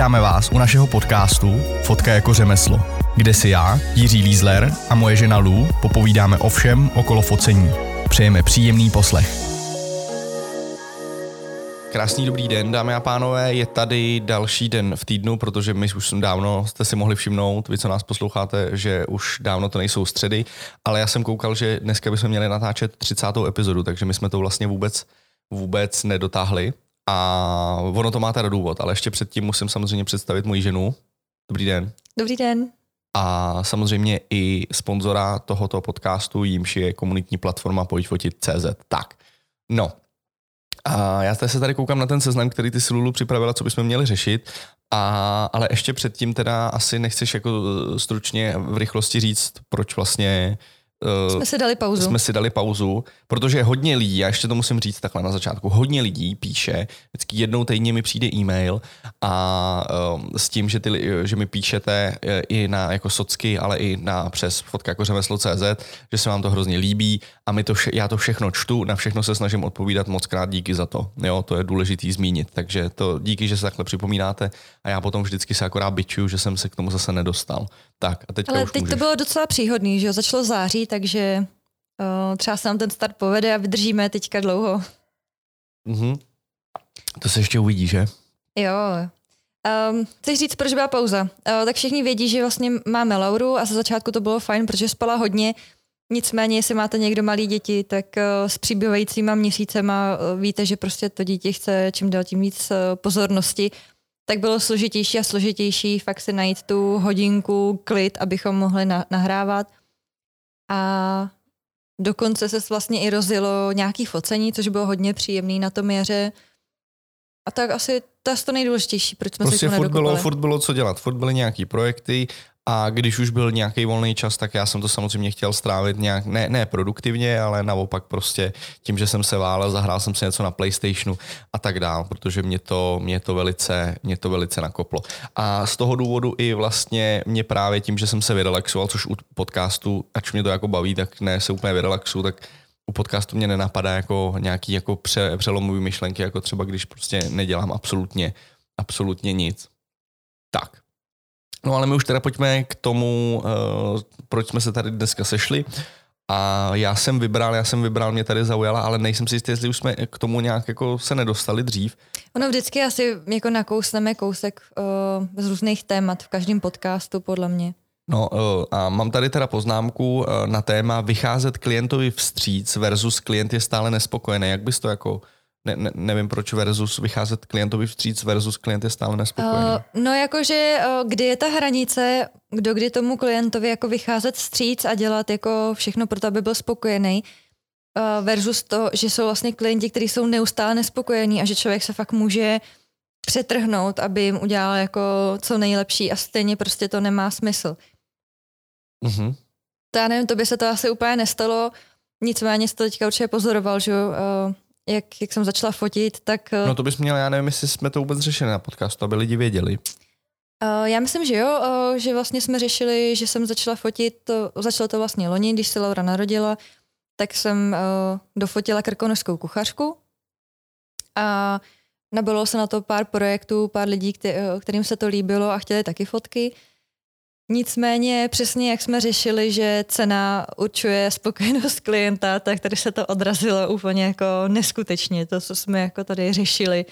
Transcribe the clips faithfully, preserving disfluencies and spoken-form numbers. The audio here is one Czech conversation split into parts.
Vítáme vás u našeho podcastu Fotka jako řemeslo, kde si já, Jiří Liesler a moje žena Lou popovídáme o všem okolo focení. Přejeme příjemný poslech. Krásný dobrý den, dámy a pánové, je tady další den v týdnu, protože my už jsem dávno, jste si mohli všimnout, vy, co nás posloucháte, že už dávno to nejsou středy, ale já jsem koukal, že dneska bychom měli natáčet třicátou epizodu, takže my jsme to vlastně vůbec, vůbec nedotáhli. A ono to má teda důvod, ale ještě předtím musím samozřejmě představit moji ženu. Dobrý den. Dobrý den. A samozřejmě i sponzora tohoto podcastu, jímž je komunitní platforma pojď fotit tečka cé zet. Tak, no. A já se tady koukám na ten seznam, který ty si, Lulu, připravila, co bychom měli řešit. A, ale ještě předtím teda asi nechceš jako stručně v rychlosti říct, proč vlastně... Jsme si dali pauzu. Jsme si dali pauzu, protože hodně lidí, já ještě to musím říct takhle na začátku, hodně lidí píše, vždycky jednou týdně mi přijde e-mail a um, s tím, že, ty, že mi píšete i na jako socky, ale i na přes fotka jako řemeslo tečka cé zet, že se vám to hrozně líbí a my to, já to všechno čtu, na všechno se snažím odpovídat, moc krát díky za to. Jo, to je důležitý zmínit, takže to díky, že se takhle připomínáte a já potom vždycky se akorát bičuju, že jsem se k tomu zase nedostal. Tak, a teďka ale už teď můžeš. To bylo docela příhodný, že jo? Začalo září, takže uh, třeba se nám ten start povede a vydržíme teďka dlouho. Mm-hmm. To se ještě uvidí, že? Jo. Um, chceš říct, proč byla pauza? Uh, tak všichni vědí, že vlastně máme Lauru a za začátku to bylo fajn, protože spala hodně. Nicméně, jestli máte někdo malý děti, tak uh, s přibývajícíma měsícema uh, víte, že prostě to dítě chce čím dál tím víc uh, pozornosti. Tak bylo složitější a složitější fakt si najít tu hodinku, klid, abychom mohli na- nahrávat. A dokonce se vlastně i rozjelo nějaké focení, což bylo hodně příjemné na tom jaře. A tak asi to je to nejdůležitější, proč jsme prostě si to nedokupali. Prostě furt bylo co dělat, furt byly nějaký projekty a když už byl nějaký volný čas, tak já jsem to samozřejmě chtěl strávit nějak, ne, ne produktivně, ale naopak prostě tím, že jsem se válel, zahrál jsem si něco na PlayStationu a tak dál, protože mě to, mě to velice, mě to velice nakoplo. A z toho důvodu i vlastně mě právě tím, že jsem se vyrelaxoval, což u podcastu, ač mě to jako baví, tak ne se úplně vyrelaxu, tak u podcastu mě nenapadá jako nějaký jako pře, přelomový myšlenky, jako třeba když prostě nedělám absolutně, absolutně nic. Tak. No ale my už teda pojďme k tomu, uh, proč jsme se tady dneska sešli. A já jsem vybral, já jsem vybral, mě tady zaujala, ale nejsem si jistý, jestli už jsme k tomu nějak jako se nedostali dřív. Ono vždycky asi jako nakousneme kousek uh, z různých témat v každém podcastu, podle mě. No uh, a mám tady teda poznámku uh, na téma vycházet klientovi vstříc versus klient je stále nespokojený. Jak bys to jako... Ne, ne, nevím, proč versus vycházet klientovi vstříc versus klient je stále nespokojený. Uh, no jakože, uh, kdy je ta hranice, kdo kdy tomu klientovi jako vycházet vstříc a dělat jako všechno pro to, aby byl spokojený, uh, versus to, že jsou vlastně klienti, kteří jsou neustále nespokojení a že člověk se fakt může přetrhnout, aby jim udělal jako co nejlepší a stejně prostě to nemá smysl. Uh-huh. To já nevím, to by se to asi úplně nestalo, nicméně jsi to teďka určitě pozoroval, že uh, Jak, jak jsem začala fotit, tak... No to bys měla, já nevím, jestli jsme to vůbec řešili na podcastu, aby lidi věděli. Uh, já myslím, že jo, uh, že vlastně jsme řešili, že jsem začala fotit, uh, začalo to vlastně loni, když se Laura narodila, tak jsem uh, dofotila Krkonošskou kuchařku a nabylo se na to pár projektů, pár lidí, který, kterým se to líbilo a chtěli taky fotky. Nicméně přesně jak jsme řešili, že cena určuje spokojenost klienta, tak tady se to odrazilo úplně jako neskutečně, to, co jsme jako tady řešili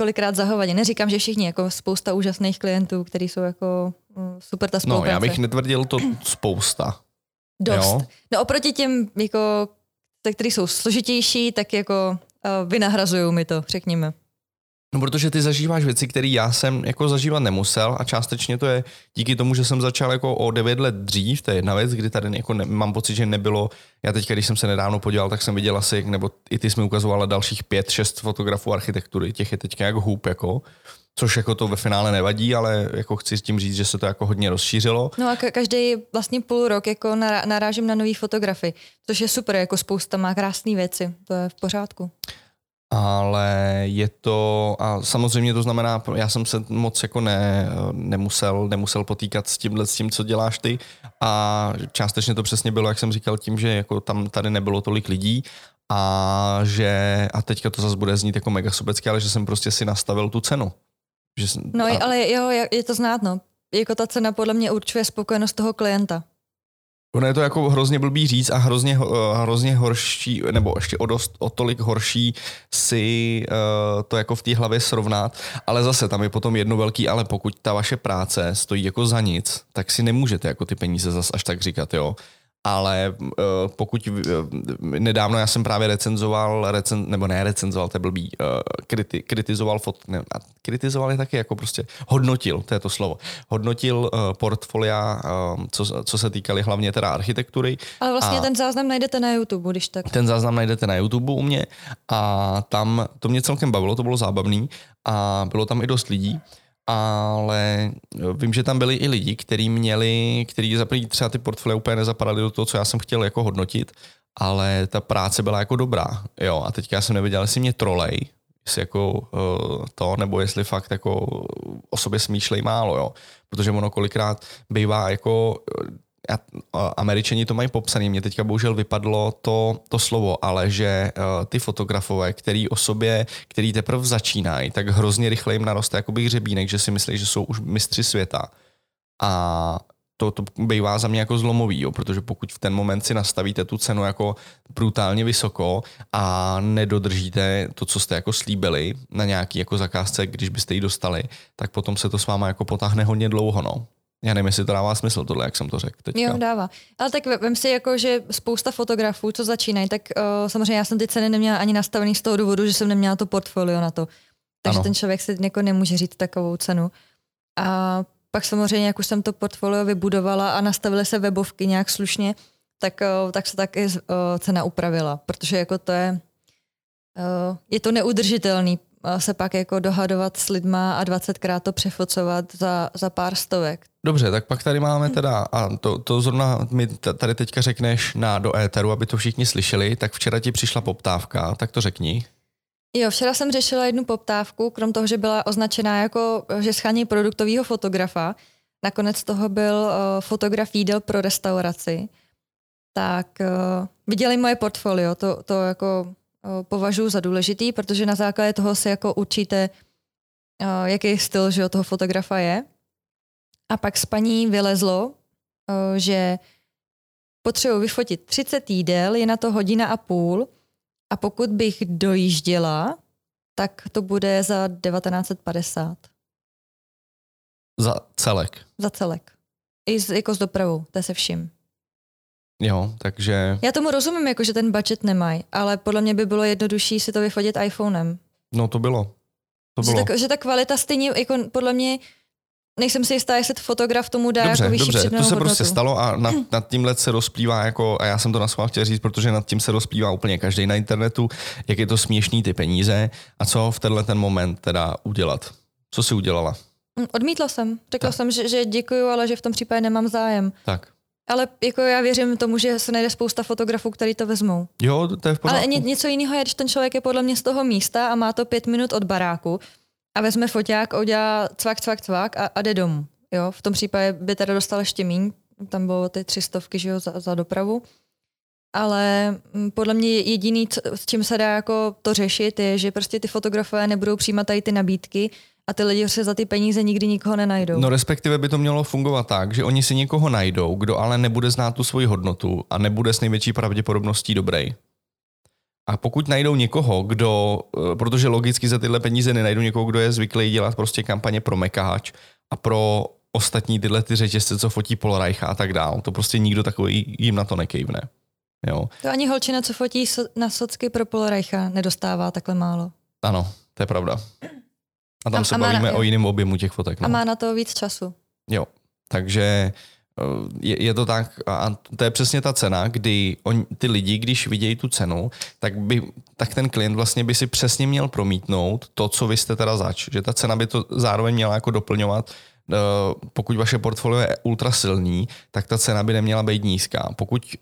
kolikrát zahovadě. Neříkám, že všichni, jako spousta úžasných klientů, kteří jsou jako super ta spolupráce. No já bych netvrdil to spousta. Dost. Jo? No oproti těm, jako, kteří jsou složitější, tak jako vynahrazují mi to, řekněme. No, protože ty zažíváš věci, které já jsem jako zažívat nemusel a částečně to je díky tomu, že jsem začal jako o devět let dřív, to je jedna věc, kdy tady jako ne, mám pocit, že nebylo, já teďka, když jsem se nedávno podíval, tak jsem viděl asi, nebo i ty jsi mi ukazovala dalších pět, šest fotografů architektury, těch je teďka jako hůb, jako, což jako to ve finále nevadí, ale jako chci s tím říct, že se to jako hodně rozšířilo. No a každý vlastně půl rok jako narážím na nový fotografy, což je super, jako spousta má krásné věci, to je v pořádku. Ale je to, a samozřejmě to znamená, já jsem se moc jako ne, nemusel, nemusel potýkat s tímhle, s tím, co děláš ty a částečně to přesně bylo, jak jsem říkal, tím, že jako tam tady nebylo tolik lidí a že, a teďka to zase bude znít jako mega sobecky, ale že jsem prostě si nastavil tu cenu. Že jsem, no a... ale jo, je to znát, no. Jako ta cena podle mě určuje spokojenost toho klienta. Ono je to jako hrozně blbý říct a hrozně, hrozně horší, nebo ještě o, dost, o tolik horší si uh, to jako v té hlavě srovnat, ale zase tam je potom jedno velký, ale pokud ta vaše práce stojí jako za nic, tak si nemůžete jako ty peníze zas až tak říkat, jo. Ale uh, pokud uh, nedávno já jsem právě recenzoval, recen, nebo ne recenzoval, to je blbý, uh, kriti, kritizoval, fot, ne, kritizoval je taky jako prostě, hodnotil, to je to slovo, hodnotil uh, portfolia, uh, co, co se týkaly hlavně teda architektury. Ale vlastně a ten záznam najdete na YouTube, když tak. Ten záznam najdete na YouTube u mě a tam to mě celkem bavilo, to bylo zábavný a bylo tam i dost lidí. Ale vím, že tam byli i lidi, kteří měli, kteří zaprvé třeba ty portfolia úplně nezapadaly do toho, co já jsem chtěl jako hodnotit, ale ta práce byla jako dobrá. Jo, a teďka já jsem nevěděl, jestli mě trolej, jestli jako uh, to, nebo jestli fakt jako o sobě smýšlej málo, jo. Protože ono kolikrát bývá jako a, a Američani to mají popsaný, mě teďka bohužel vypadlo to, to slovo, ale že uh, ty fotografové, který o sobě, který teprve začínají, tak hrozně rychle jim naroste jakoby hřebínek, že si myslí, že jsou už mistři světa. A to, to bývá za mě jako zlomový, jo, protože pokud v ten moment si nastavíte tu cenu jako brutálně vysoko a nedodržíte to, co jste jako slíbili na nějaký jako zakázce, když byste ji dostali, tak potom se to s váma jako potáhne hodně dlouho, no. Já nevím, jestli to dává smysl tohle, jak jsem to řekl teďka. Jo, dává. Ale tak vem si, jako, že spousta fotografů, co začínají, tak uh, samozřejmě já jsem ty ceny neměla ani nastavený z toho důvodu, že jsem neměla to portfolio na to. Takže ano. Ten člověk si jako nemůže říct takovou cenu. A pak samozřejmě, jak už jsem to portfolio vybudovala a nastavily se webovky nějak slušně, tak, uh, tak se taky uh, cena upravila. Protože jako to je, uh, je to neudržitelný se pak jako dohadovat s lidma a dvacetkrát to přefocovat za, za pár stovek. Dobře, tak pak tady máme teda, a to, to zrovna mi tady teďka řekneš na do éteru, aby to všichni slyšeli, tak včera ti přišla poptávka, tak to řekni. Jo, včera jsem řešila jednu poptávku, krom toho, že byla označená jako, že shání produktového fotografa, nakonec toho byl fotograf jídel pro restauraci, tak viděli moje portfolio, to, to jako považuji za důležitý, protože na základě toho se jako učíte, jaký styl, že toho fotografa je. A pak s paní vylezlo, že potřebuji vyfotit třicet jídel, je na to hodina a půl a pokud bych dojížděla, tak to bude za devatenáct padesát. Za celek? Za celek. I s, jako s dopravou, to je se vším. Jo, takže... Já tomu rozumím, jako, že ten budget nemají, ale podle mě by bylo jednodušší si to vyfotit iPhonem. No to bylo. To bylo. Že, ta, že ta kvalita stejně, jako podle mě, nejsem si jistá, jestli fotograf tomu dá dobře, jako vyšší dobře, přidanou hodnotu. Dobře, to se prostě stalo a nad, nad tímhle se rozplývá, jako, a já jsem to na schvál chtěl říct, protože nad tím se rozplývá úplně každý na internetu, jak je to směšný ty peníze a co v tenhle ten moment teda udělat. Co jsi udělala? Odmítla jsem. Řekla tak. jsem, že, že děkuju, ale že v tom případě nemám zájem. Tak. Ale jako já věřím tomu, že se najde spousta fotografů, který to vezmou. Jo, to je v pořádku. Ale ně, něco jiného je, když ten člověk je podle mě z toho místa a má to pět minut od baráku a vezme foťák a udělá cvak, cvak, cvak a, a jde domů. Jo, v tom případě by teda dostal ještě míň, tam bylo ty tři stovky, že jo, za, za dopravu. Ale podle mě jediný, co, s čím se dá jako to řešit, je, že prostě ty fotografové nebudou přijímat tady ty nabídky, a ty lidi se za ty peníze nikdy nikoho nenajdou. No respektive by to mělo fungovat tak, že oni si někoho najdou, kdo ale nebude znát tu svoji hodnotu a nebude s největší pravděpodobností dobrý. A pokud najdou někoho, kdo, protože logicky za tyhle peníze nenajdou někoho, kdo je zvyklý dělat prostě kampaně pro mekáč a pro ostatní tyhle ty řetězce, co fotí Pola Reicha a tak dál. To prostě nikdo takový jim na to nekejvne. Jo. To ani holčina, co fotí so, na socky pro Pola Reicha, nedostává takhle málo. Ano, to je pravda. A tam a, se a bavíme na, o jiném objemu těch fotek. No. A má na to víc času. Jo, takže je, je to tak, a to je přesně ta cena, kdy on, ty lidi, když vidějí tu cenu, tak, by, tak ten klient vlastně by si přesně měl promítnout to, co vy jste teda zač. Že ta cena by to zároveň měla jako doplňovat, pokud vaše portfolio je ultra silný, tak ta cena by neměla být nízká. Pokud,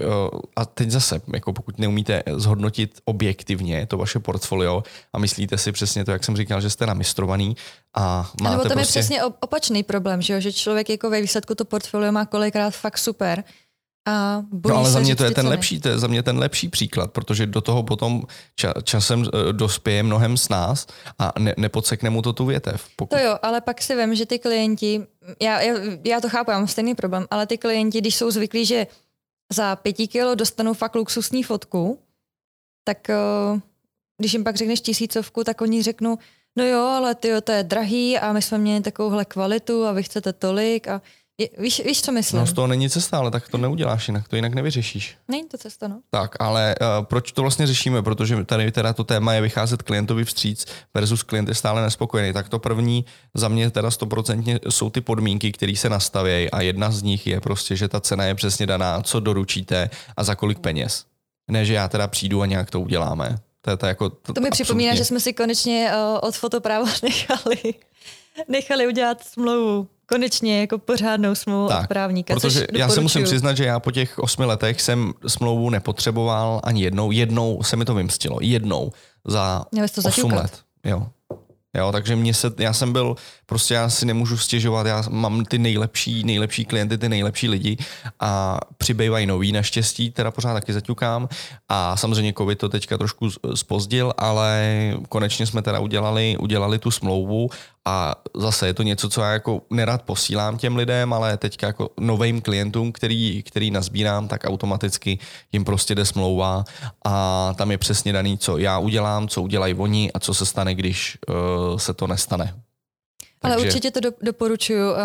a teď zase, jako pokud neumíte zhodnotit objektivně to vaše portfolio a myslíte si přesně to, jak jsem říkal, že jste namistrovaný a máte prostě... Nebo to je přesně opačný problém, že, jo? Že člověk jako ve výsledku to portfolio má kolikrát fakt super A bojí no, ale se za mě to je ten lepší, to je za mě ten lepší příklad, protože do toho potom ča, časem dospěje mnohem s nás a ne, nepodsekne mu to tu větev. Pokud... To jo, ale pak si vem, že ty klienti, já, já, já to chápu, já mám stejný problém, ale ty klienti, když jsou zvyklí, že za pěti kilo dostanou fakt luxusní fotku, tak když jim pak řekneš tisícovku, tak oni řeknou, no jo, ale tyjo, to je drahý a my jsme měli takovouhle kvalitu a vy chcete tolik a Je, víš, víš, co myslím? No, z toho není cesta, ale tak to neuděláš jinak, to jinak nevyřešíš. Není to cesta, no. Tak, ale uh, proč to vlastně řešíme? Protože tady teda to téma je vycházet klientovi vstříc versus klient je stále nespokojený. Tak to první za mě teda stoprocentně jsou ty podmínky, které se nastavějí a jedna z nich je prostě, že ta cena je přesně daná, co doručíte a za kolik peněz. Ne, že já teda přijdu a nějak to uděláme. To, je to, jako, to, to mi připomíná, absolutně. Že jsme si konečně uh, od Fotopráva nechali, nechali udělat smlouvu. Konečně jako pořádnou smlouvu od právníka. Protože já se musím přiznat, že já po těch osmi letech jsem smlouvu nepotřeboval ani jednou. Jednou se mi to vymstilo. Jednou za osm let. Jo. Jo, takže mě se, já jsem byl, prostě já si nemůžu stěžovat, já mám ty nejlepší, nejlepší klienty, ty nejlepší lidi a přibývají noví naštěstí, teda pořád taky zaťukám a samozřejmě covid to teďka trošku zpozdil, ale konečně jsme teda udělali, udělali tu smlouvu a zase je to něco, co já jako nerad posílám těm lidem, ale teďka jako novým klientům, který, který nazbírám, tak automaticky jim prostě jde smlouva a tam je přesně daný, co já udělám, co udělají oni a co se stane, když uh, se to nestane. Ale takže... určitě to do, doporučuju. Uh,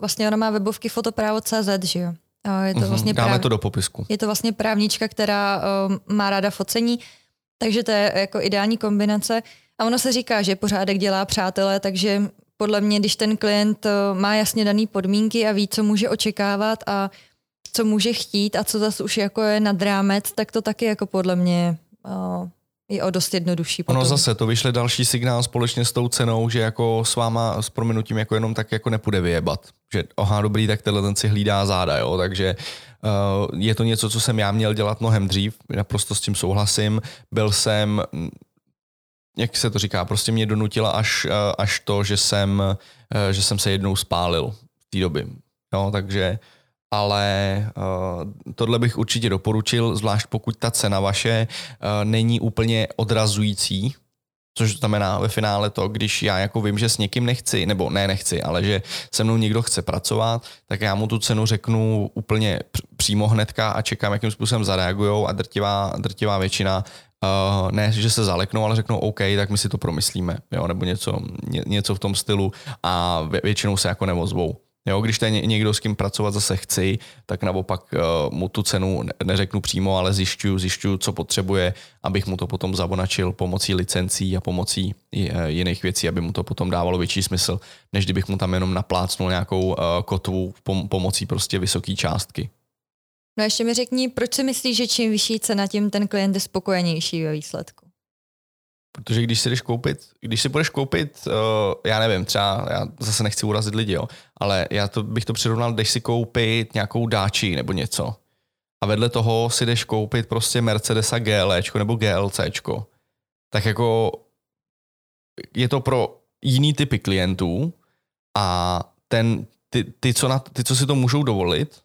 vlastně ona má webovky fotoprávo tečka cé zet, že jo? Uh, je to uh-huh, vlastně dáme práv... to do popisku. Je to vlastně právnička, která uh, má ráda focení, takže to je jako ideální kombinace. A ono se říká, že pořádek dělá přátelé, takže podle mě, když ten klient má jasně dané podmínky a ví, co může očekávat a co může chtít a co zase už jako je nad rámec, tak to taky jako podle mě je o dost jednodušší. Potom. Ono zase to vyšle další signál společně s tou cenou, že jako s váma s prominutím jako jenom tak jako nepůjde vyjebat. Že aha, dobrý, tak tenhle ten si hlídá záda, jo, takže uh, je to něco, co jsem já měl dělat mnohem dřív, naprosto s tím souhlasím, byl jsem... Jak se to říká, prostě mě donutila až, až to, že jsem, že jsem se jednou spálil v té době. Jo, takže, ale tohle bych určitě doporučil, zvlášť pokud ta cena vaše není úplně odrazující, což znamená ve finále to, když já jako vím, že s někým nechci, nebo ne nechci, ale že se mnou někdo chce pracovat, tak já mu tu cenu řeknu úplně přímo hnedka a čekám, jakým způsobem zareagujou a drtivá, drtivá většina Uh, ne, že se zaleknou, ale řeknou OK, tak my si to promyslíme, jo, nebo něco, ně, něco v tom stylu a vě, většinou se jako neozvou. Jo, když ten někdo s kým pracovat zase chci, tak naopak uh, mu tu cenu neřeknu přímo, ale zjišťuju, zjišťuju, co potřebuje, abych mu to potom zavonačil pomocí licencí a pomocí jiných věcí, aby mu to potom dávalo větší smysl, než kdybych mu tam jenom naplácnul nějakou uh, kotvu pom- pomocí prostě vysoké částky. No ještě mi řekni, proč si myslíš, že čím vyšší cena, tím ten klient je spokojenější ve výsledku? Protože když si jdeš koupit, když si budeš koupit, uh, já nevím, třeba, já zase nechci urazit lidi, jo, ale já to, bych to přirovnal, jdeš si koupit nějakou dáči nebo něco a vedle toho si jdeš koupit prostě Mercedesa GLčko nebo GLCčko, tak jako je to pro jiný typy klientů a ten, ty, ty, co, na, ty, co si to můžou dovolit,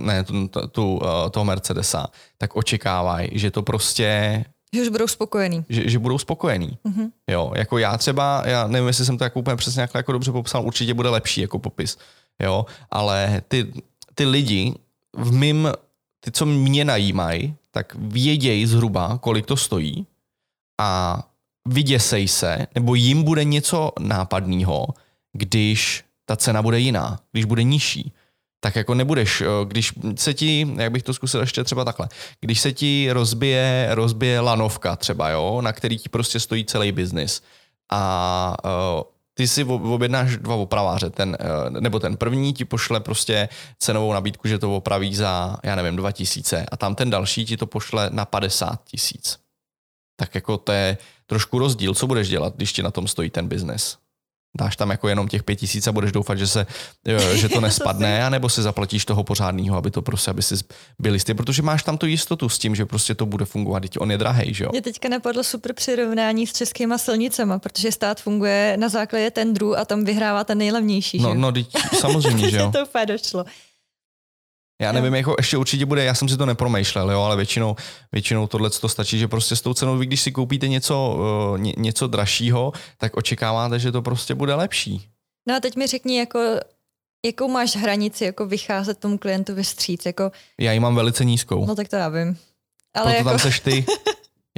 ne, tu, tu, toho Mercedesa, tak očekávají, že to prostě... Že už budou spokojení. Že, že budou spokojení. Mm-hmm. Jo, jako já třeba, já nevím, jestli jsem to jako úplně přesně jako, jako dobře popsal, určitě bude lepší jako popis, jo, ale ty, ty lidi v mým, ty, co mě najímají, tak vědějí zhruba, kolik to stojí a vyděsej se, nebo jim bude něco nápadného, když ta cena bude jiná, když bude nižší. Tak jako nebudeš, když se ti, jak bych to zkusil ještě třeba takhle, když se ti rozbije, rozbije lanovka třeba, jo, na který ti prostě stojí celý biznis a uh, ty si objednáš dva opraváře, ten, uh, nebo ten první ti pošle prostě cenovou nabídku, že to opraví za, já nevím, dva tisíce a tam ten další ti to pošle na padesát tisíc. Tak jako to je trošku rozdíl, co budeš dělat, když ti na tom stojí ten biznis. Dáš tam jako jenom těch pět tisíc a budeš doufat, že, se, že to nespadne, anebo si zaplatíš toho pořádného, aby to prostě, aby si byl jistý, protože máš tam tu jistotu s tím, že prostě to bude fungovat, teď on je drahej, že jo? Mě teďka napadlo super přirovnání s českýma silnicema, protože stát funguje na základě tendru a tam vyhrává ten nejlevnější, že jo? No, no, teď samozřejmě, že jo? To úplně došlo. Já nevím, jako ještě určitě bude, já jsem si to nepromýšlel, jo, ale většinou, většinou tohle to stačí, že prostě s tou cenou, vy když si koupíte něco, ně, něco dražšího, tak očekáváte, že to prostě bude lepší. No a teď mi řekni, jako, jakou máš hranici, jako vycházet tomu klientovi vstříc, jako... Já ji mám velice nízkou. No tak to já vím. Ale proto jako... tam seš ty...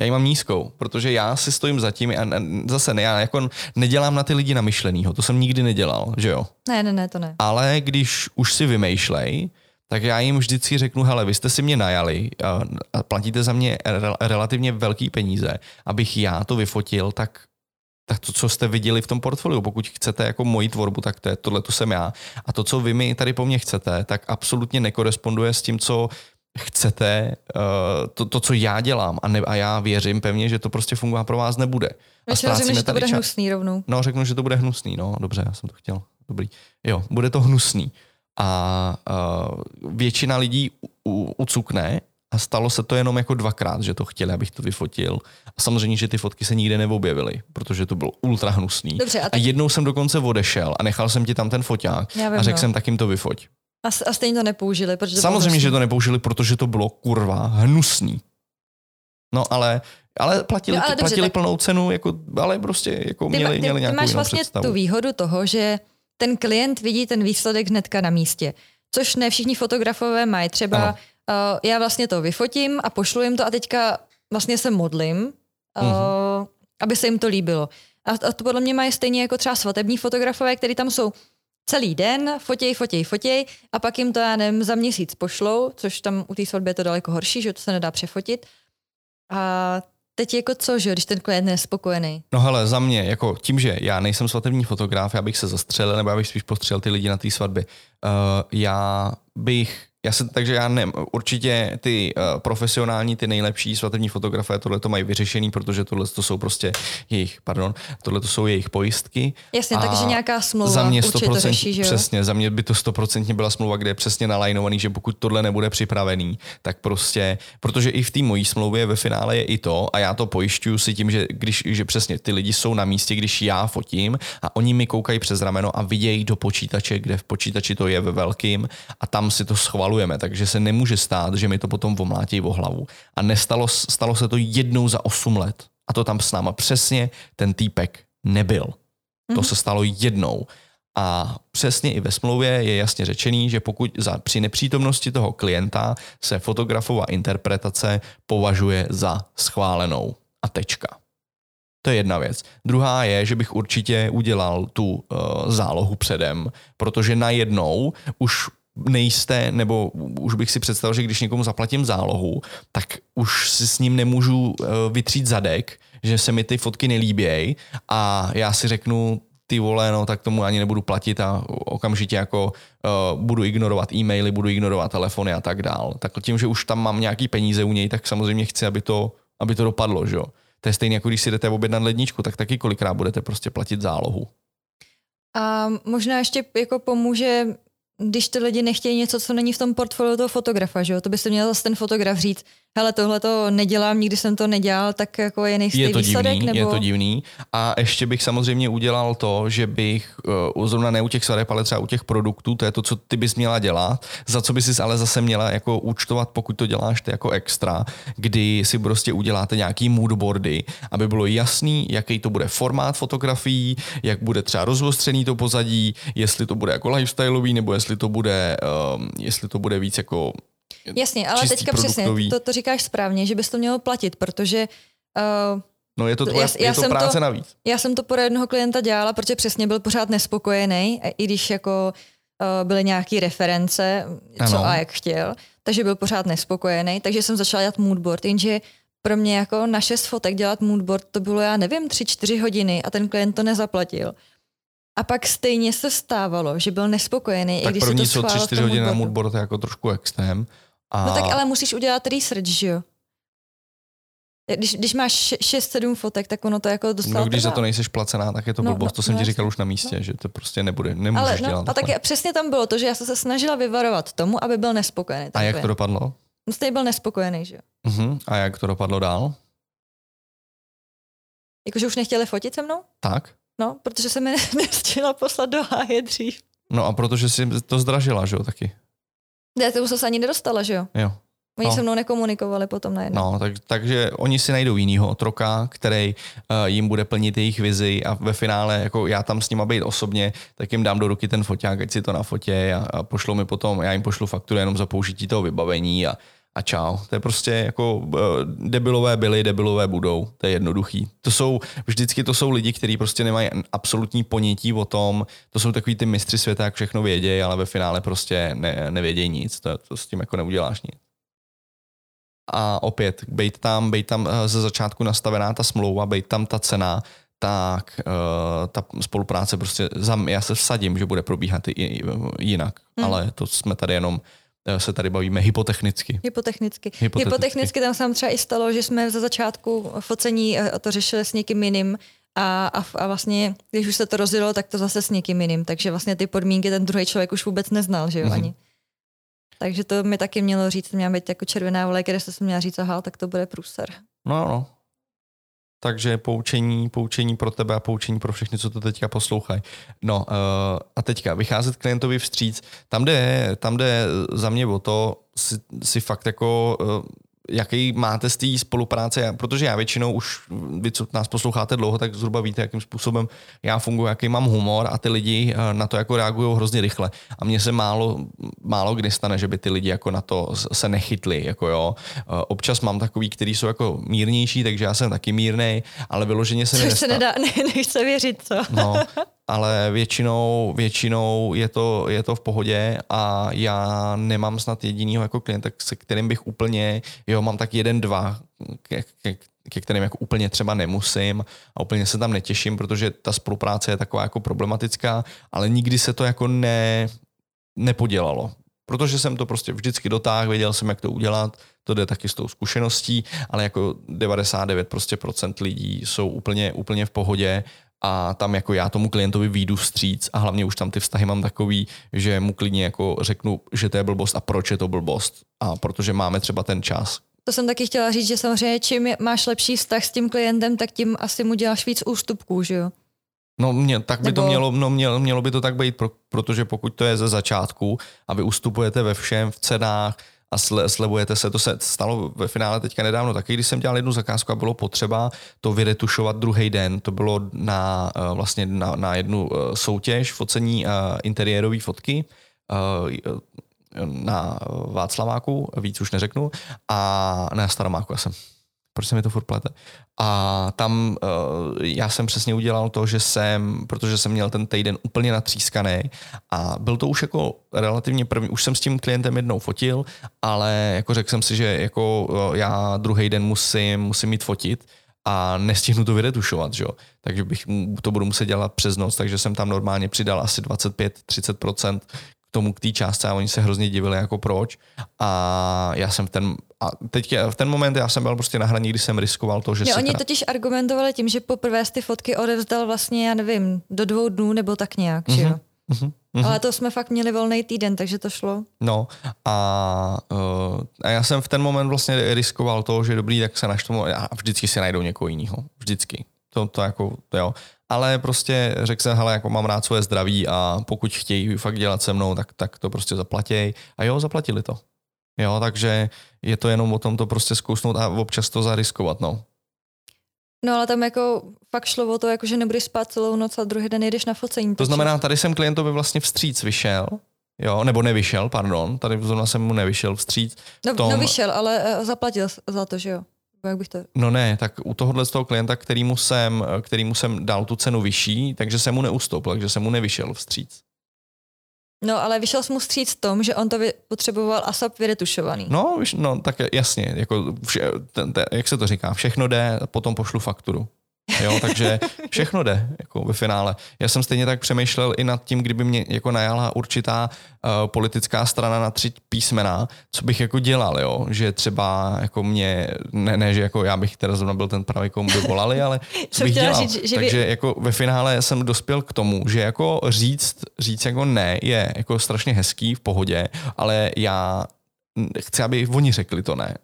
Já ji mám nízkou, protože já si stojím za tím a zase ne, já jako nedělám na ty lidi namyšlenýho, to jsem nikdy nedělal, že jo? Ne, ne, ne, to ne. Ale když už si vymýšlej, tak já jim vždycky řeknu, hele, vy jste si mě najali a platíte za mě re- relativně velký peníze, abych já to vyfotil, tak, tak to, co jste viděli v tom portfoliu, pokud chcete jako moji tvorbu, tak to je, tohle to jsem já. A to, co vy mi tady po mně chcete, tak absolutně nekoresponduje s tím, co chcete, to, to, co já dělám a, ne, a já věřím pevně, že to prostě fungovat pro vás nebude. A ztrácíme, že to bude čas. Hnusný rovnou. No, řeknu, že to bude hnusný, no, dobře, já jsem to chtěl, dobrý. Jo, bude to hnusný. A, a většina lidí u, ucukne a stalo se to jenom jako dvakrát, že to chtěli, abych to vyfotil. A samozřejmě, že ty fotky se nikde neobjevily, protože to bylo ultra hnusný. Dobře, a, tak... a jednou jsem dokonce odešel a nechal jsem ti tam ten foťák a řekl no. jsem, tak jim to vyfoť. A stejně to nepoužili. Protože to samozřejmě, že to nepoužili, protože to bylo kurva hnusný. No ale, ale platili, no, ale dobře, platili tak... plnou cenu, jako, ale prostě jako ty, měli, ty, měli nějakou ty máš jinou vlastně představu. Tu výhodu toho, že ten klient vidí ten výsledek hnedka na místě, což ne všichni fotografové mají. Třeba uh, já vlastně to vyfotím a pošlu jim to a teďka vlastně se modlím, uh, uh-huh. aby se jim to líbilo. A, a to podle mě mají stejně jako třeba svatební fotografové, který tam jsou celý den, fotěj, fotěj, fotěj a pak jim to, já nevím, za měsíc pošlou, což tam u té svatby je to daleko horší, že to se nedá přefotit. A teď jako co, že když ten klient je nespokojený? No hele, za mě, jako tím, že já nejsem svatební fotograf, já bych se zastřelil, nebo já bych spíš postřelil ty lidi na té svatbě. Uh, já bych, já se, takže já nevím, určitě ty uh, profesionální, ty nejlepší svatební fotografé tohle to mají vyřešený, protože tohle to jsou prostě jejich, pardon, tohle to jsou jejich pojistky. Jasně, a takže nějaká smlouva za mě určitě to řeší, že jo? Přesně, za mě by to sto procent byla smlouva, kde je přesně nalajnovaný, že pokud tohle nebude připravený, tak prostě, protože i v té mojí smlouvě ve finále je i to, a já to pojišťuju si tím, že když že přesně ty lidi jsou na místě, když já fotím a oni mi koukají přes rameno a vidějí do počítače, kde v počítači to je ve velkým a tam si to schvalují. Takže se nemůže stát, že mi to potom omlátí o hlavu. A nestalo, stalo se to jednou za osm let. A to tam s náma přesně ten týpek nebyl. Mm-hmm. To se stalo jednou. A přesně i ve smlouvě je jasně řečený, že pokud za, při nepřítomnosti toho klienta se fotografová interpretace považuje za schválenou. A tečka. To je jedna věc. Druhá je, že bych určitě udělal tu uh, zálohu předem, protože najednou už nejste, nebo už bych si představil, že když někomu zaplatím zálohu, tak už si s ním nemůžu vytřít zadek, že se mi ty fotky nelíbějí a já si řeknu, ty vole, no tak tomu ani nebudu platit a okamžitě jako uh, budu ignorovat e-maily, budu ignorovat telefony a tak dál. Tak tím, že už tam mám nějaký peníze u něj, tak samozřejmě chci, aby to, aby to dopadlo, že jo. To je stejně jako když si jdete objednat ledničku, tak taky kolikrát budete prostě platit zálohu. A možná ještě jako pomůže, když ty lidi nechtějí něco, co není v tom portfoliu toho fotografa, že jo? To by se měl zase ten fotograf říct, hele, tohle to nedělám, nikdy jsem to nedělal, tak jako je nejistý výsledek? Divný, nebo... Je to divný. A ještě bych samozřejmě udělal to, že bych uh, zrovna ne u těch svateb, ale třeba u těch produktů, to je to, co ty bys měla dělat, za co bys ale zase měla jako účtovat, pokud to děláš ty jako extra, kdy si prostě uděláte nějaký moodboardy, aby bylo jasný, jaký to bude formát fotografií, jak bude třeba rozostřený to pozadí, jestli to bude jako lifestyleový, nebo jestli to bude, um, jestli to bude víc jako... Jasně, ale teďka produktový. Přesně, to, to říkáš správně, že bys to mělo platit, protože... Uh, no je to, tvoje, já, je to práce to, navíc. Já jsem to pro jednoho klienta dělala, protože přesně byl pořád nespokojený, i když jako uh, byly nějaké reference, ano. co a jak chtěl, takže byl pořád nespokojený, takže jsem začala dělat moodboard, jenže pro mě jako na šest fotek dělat moodboard, to bylo, já nevím, tři, čtyři hodiny a ten klient to nezaplatil. A pak stejně se stávalo, že byl nespokojený, tak i když se to schválilo. Tak první jsou tři čtyři hodiny na moodboard, jako trošku extrém. A... No tak ale musíš udělat research, že jo? Když, když máš šest sedm fotek, tak ono to jako dostalo. No když trvá. Za to nejseš placená, tak je to no, blbost. No, to jsem no, ti říkal no. už na místě, že to prostě nebude, nemůžeš ale, no, dělat. A tak přesně tam bylo to, že já jsem se snažila vyvarovat tomu, aby byl nespokojený. A jak to dopadlo? No stejně byl nespokojený, že jo? Uh-huh. A jak to dopadlo dál? Jakože už nechtěli fotit se mnou? Tak. No, protože se mi nestihla poslat do háje dřív. No a protože si to zdražila, že jo, taky. Ne, to už se ani nedostala, že jo? Jo. Oni no. se mnou nekomunikovali potom najednou. No, tak, takže oni si najdou jinýho otroka, který uh, jim bude plnit jejich vizi a ve finále, jako já tam s nima být osobně, tak jim dám do ruky ten foťák, ať si to nafotě a, a pošlou mi potom, já jim pošlu fakturu jenom za použití toho vybavení a, a čau. To je prostě jako uh, debilové byli, debilové budou. To je jednoduchý. To jsou, vždycky to jsou lidi, kteří prostě nemají absolutní ponětí o tom, to jsou takový ty mistři světa, jak všechno vědějí, ale ve finále prostě ne, nevědějí nic. To, to s tím jako neuděláš nic. A opět, bejt tam, bejt tam ze začátku nastavená ta smlouva, bejt tam ta cena, tak uh, ta spolupráce prostě, já se vsadím, že bude probíhat i jinak, hmm. ale to jsme tady jenom, se tady bavíme hypotechnicky. Hypotechnicky. Hypotechnicky, hypotechnicky tam se nám třeba i stalo, že jsme ze začátku focení to řešili s někým jiným a, a, a vlastně, když už se to rozdělilo, tak to zase s někým jiným, takže vlastně ty podmínky ten druhý člověk už vůbec neznal, že jo, hmm. ani. Takže to mi taky mělo říct, měla být jako červená vole, kde se měla říct, aha, tak to bude průser. No, no. Takže poučení, poučení pro tebe a poučení pro všechny, co to teďka poslouchají. No a teďka vycházet klientovi vstříc. Tam jde, tam jde za mě o to, si, si fakt jako, jaký máte z té spolupráce, protože já většinou už, vy, co nás posloucháte dlouho, tak zhruba víte, jakým způsobem já funguji, jaký mám humor a ty lidi na to jako reagují hrozně rychle. A mně se málo, málo kdy stane, že by ty lidi jako na to se nechytli. Jako jo. Občas mám takový, který jsou jako mírnější, takže já jsem taky mírnej, ale vyloženě se mi nestane. Což se nedá, ne, nechce věřit, co? No, ale většinou, většinou je to, je to v pohodě a já nemám snad jedinýho jako klienta, se kterým bych úplně, jo, mám tak jeden, dva, ke, ke, ke kterým jako úplně třeba nemusím a úplně se tam netěším, protože ta spolupráce je taková jako problematická, ale nikdy se to jako ne, nepodělalo. Protože jsem to prostě vždycky dotáhl, věděl jsem, jak to udělat, to jde taky s tou zkušeností, ale jako devadesát devět procent prostě procent lidí jsou úplně, úplně v pohodě. A tam jako já tomu klientovi výjdu vstříc a hlavně už tam ty vztahy mám takový, že mu klidně jako řeknu, že to je blbost a proč je to blbost. A protože máme třeba ten čas. To jsem taky chtěla říct, že samozřejmě čím máš lepší vztah s tím klientem, tak tím asi mu děláš víc ústupků, že jo? No mě, tak by Nebo... to mělo, no mělo, mělo by to tak být, protože pokud to je ze začátku a vy ustupujete ve všem, v cenách, a slevujete se. To se stalo ve finále teďka nedávno taky, když jsem dělal jednu zakázku a bylo potřeba to vyretušovat druhý den. To bylo na, vlastně na, na jednu soutěž focení interiérové fotky na Václaváku, víc už neřeknu, a na Staromáku jsem. Proč se mi to furt plete? A tam já jsem přesně udělal to, že jsem, protože jsem měl ten týden úplně natřískaný a byl to už jako relativně první, už jsem s tím klientem jednou fotil, ale jako řekl jsem si, že jako já druhý den musím, musím jít fotit a nestihnu to vyretušovat, že jo? Takže bych, to budu muset dělat přes noc, takže jsem tam normálně přidal asi dvacet pět až třicet procent tomu k té částce a oni se hrozně divili, jako proč. A já jsem v ten, a teď v ten moment já jsem byl prostě na hraní, kdy jsem riskoval to, že ne, se... Oni teda... totiž argumentovali tím, že poprvé ty fotky odevzdal vlastně, já nevím, do dvou dnů nebo tak nějak, mm-hmm. že jo? Mm-hmm. Mm-hmm. Ale to jsme fakt měli volný týden, takže to šlo. No a, a já jsem v ten moment vlastně riskoval to, že dobrý, tak se naštvu a vždycky si najdou někoho jiného. Vždycky. To, to jako, to jo. Ale prostě řekl jsem, hele, jako mám rád svoje zdraví a pokud chtějí fakt dělat se mnou, tak, tak to prostě zaplatěj. A jo, zaplatili to. Jo, takže je to jenom o tom to prostě zkousnout a občas to zariskovat, no. No ale tam jako fakt šlo o to, jako, že nebudeš spát celou noc a druhý den jdeš na focení. To znamená, tady jsem klientovi vlastně vstříc vyšel, jo, nebo nevyšel, pardon, tady zrovna jsem mu nevyšel vstříc. No, tom... no vyšel, ale zaplatil za to, že jo. Jak bych to... No ne, tak u tohohle z toho klienta, kterýmu jsem, kterýmu jsem dal tu cenu vyšší, takže jsem mu neustoupil, takže jsem mu nevyšel vstříc. No ale vyšel jsem mu vstříc v tom, že on to potřeboval asap vyretušovaný. No, no tak jasně, jako vše, ten, ten, jak se to říká, všechno jde, potom pošlu fakturu. Jo, takže všechno jde jako ve finále. Já jsem stejně tak přemýšlel i nad tím, kdyby mě jako najala určitá uh, politická strana na tři písmena, co bych jako dělal, jo, že třeba jako mě ne, ne že jako já bych teda zrovna byl ten pravý, komu by volali, ale co bych dělal. Říct, že takže by... jako ve finále jsem dospěl k tomu, že jako říct, říct jako ne je jako strašně hezký, v pohodě, ale já chci, aby oni řekli to ne.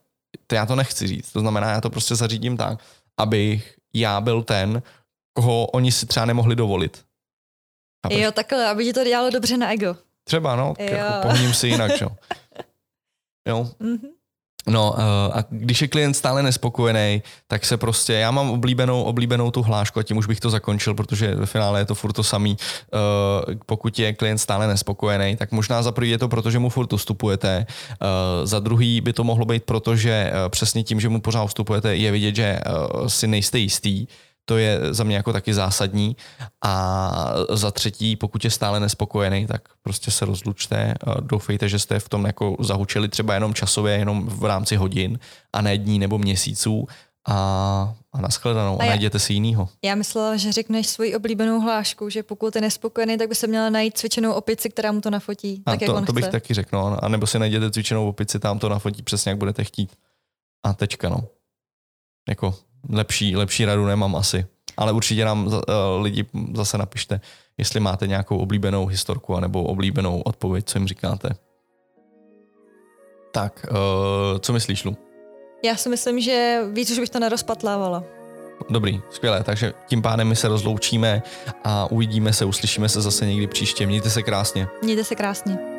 To já to nechci říct. To znamená, já to prostě zařídím tak, abych já byl ten, koho oni si třeba nemohli dovolit. Chápeš? Jo, takhle, aby ti to dělalo dobře na ego. Třeba, no, pohním si jinak, jo. Jo? Mm-hmm. No a když je klient stále nespokojený, tak se prostě, já mám oblíbenou, oblíbenou tu hlášku a tím už bych to zakončil, protože ve finále je to furt to samý. Pokud je klient stále nespokojený, tak možná za prvý je to proto, že mu furt ustupujete, za druhý by to mohlo být proto, že přesně tím, že mu pořád ustupujete, je vidět, že si nejste jistý. To je za mě jako taky zásadní. A za třetí, pokud je stále nespokojený, tak prostě se rozlučte. Doufejte, že jste v tom jako zahučili třeba jenom časově, jenom v rámci hodin a ne dní nebo měsíců. A, a nashledanou, a, a najděte si jinýho. Já myslela, že řekneš svoji oblíbenou hlášku, že pokud je nespokojený, tak by se měla najít cvičenou opici, která mu to nafotí. A tak, to, jak on to bych chce. Taky řekl. No. A nebo si najděte cvičenou opici, tam to nafotí přesně, jak budete chtít. A tečka, no. Jako... Lepší, lepší radu nemám asi, ale určitě nám uh, lidi zase napište, jestli máte nějakou oblíbenou historku anebo oblíbenou odpověď, co jim říkáte. Tak, uh, co myslíš, Lu? Já si myslím, že víc už bych to nerozpatlávala. Dobrý, skvělé, takže tím pádem my se rozloučíme a uvidíme se, uslyšíme se zase někdy příště. Mějte se krásně. Mějte se krásně.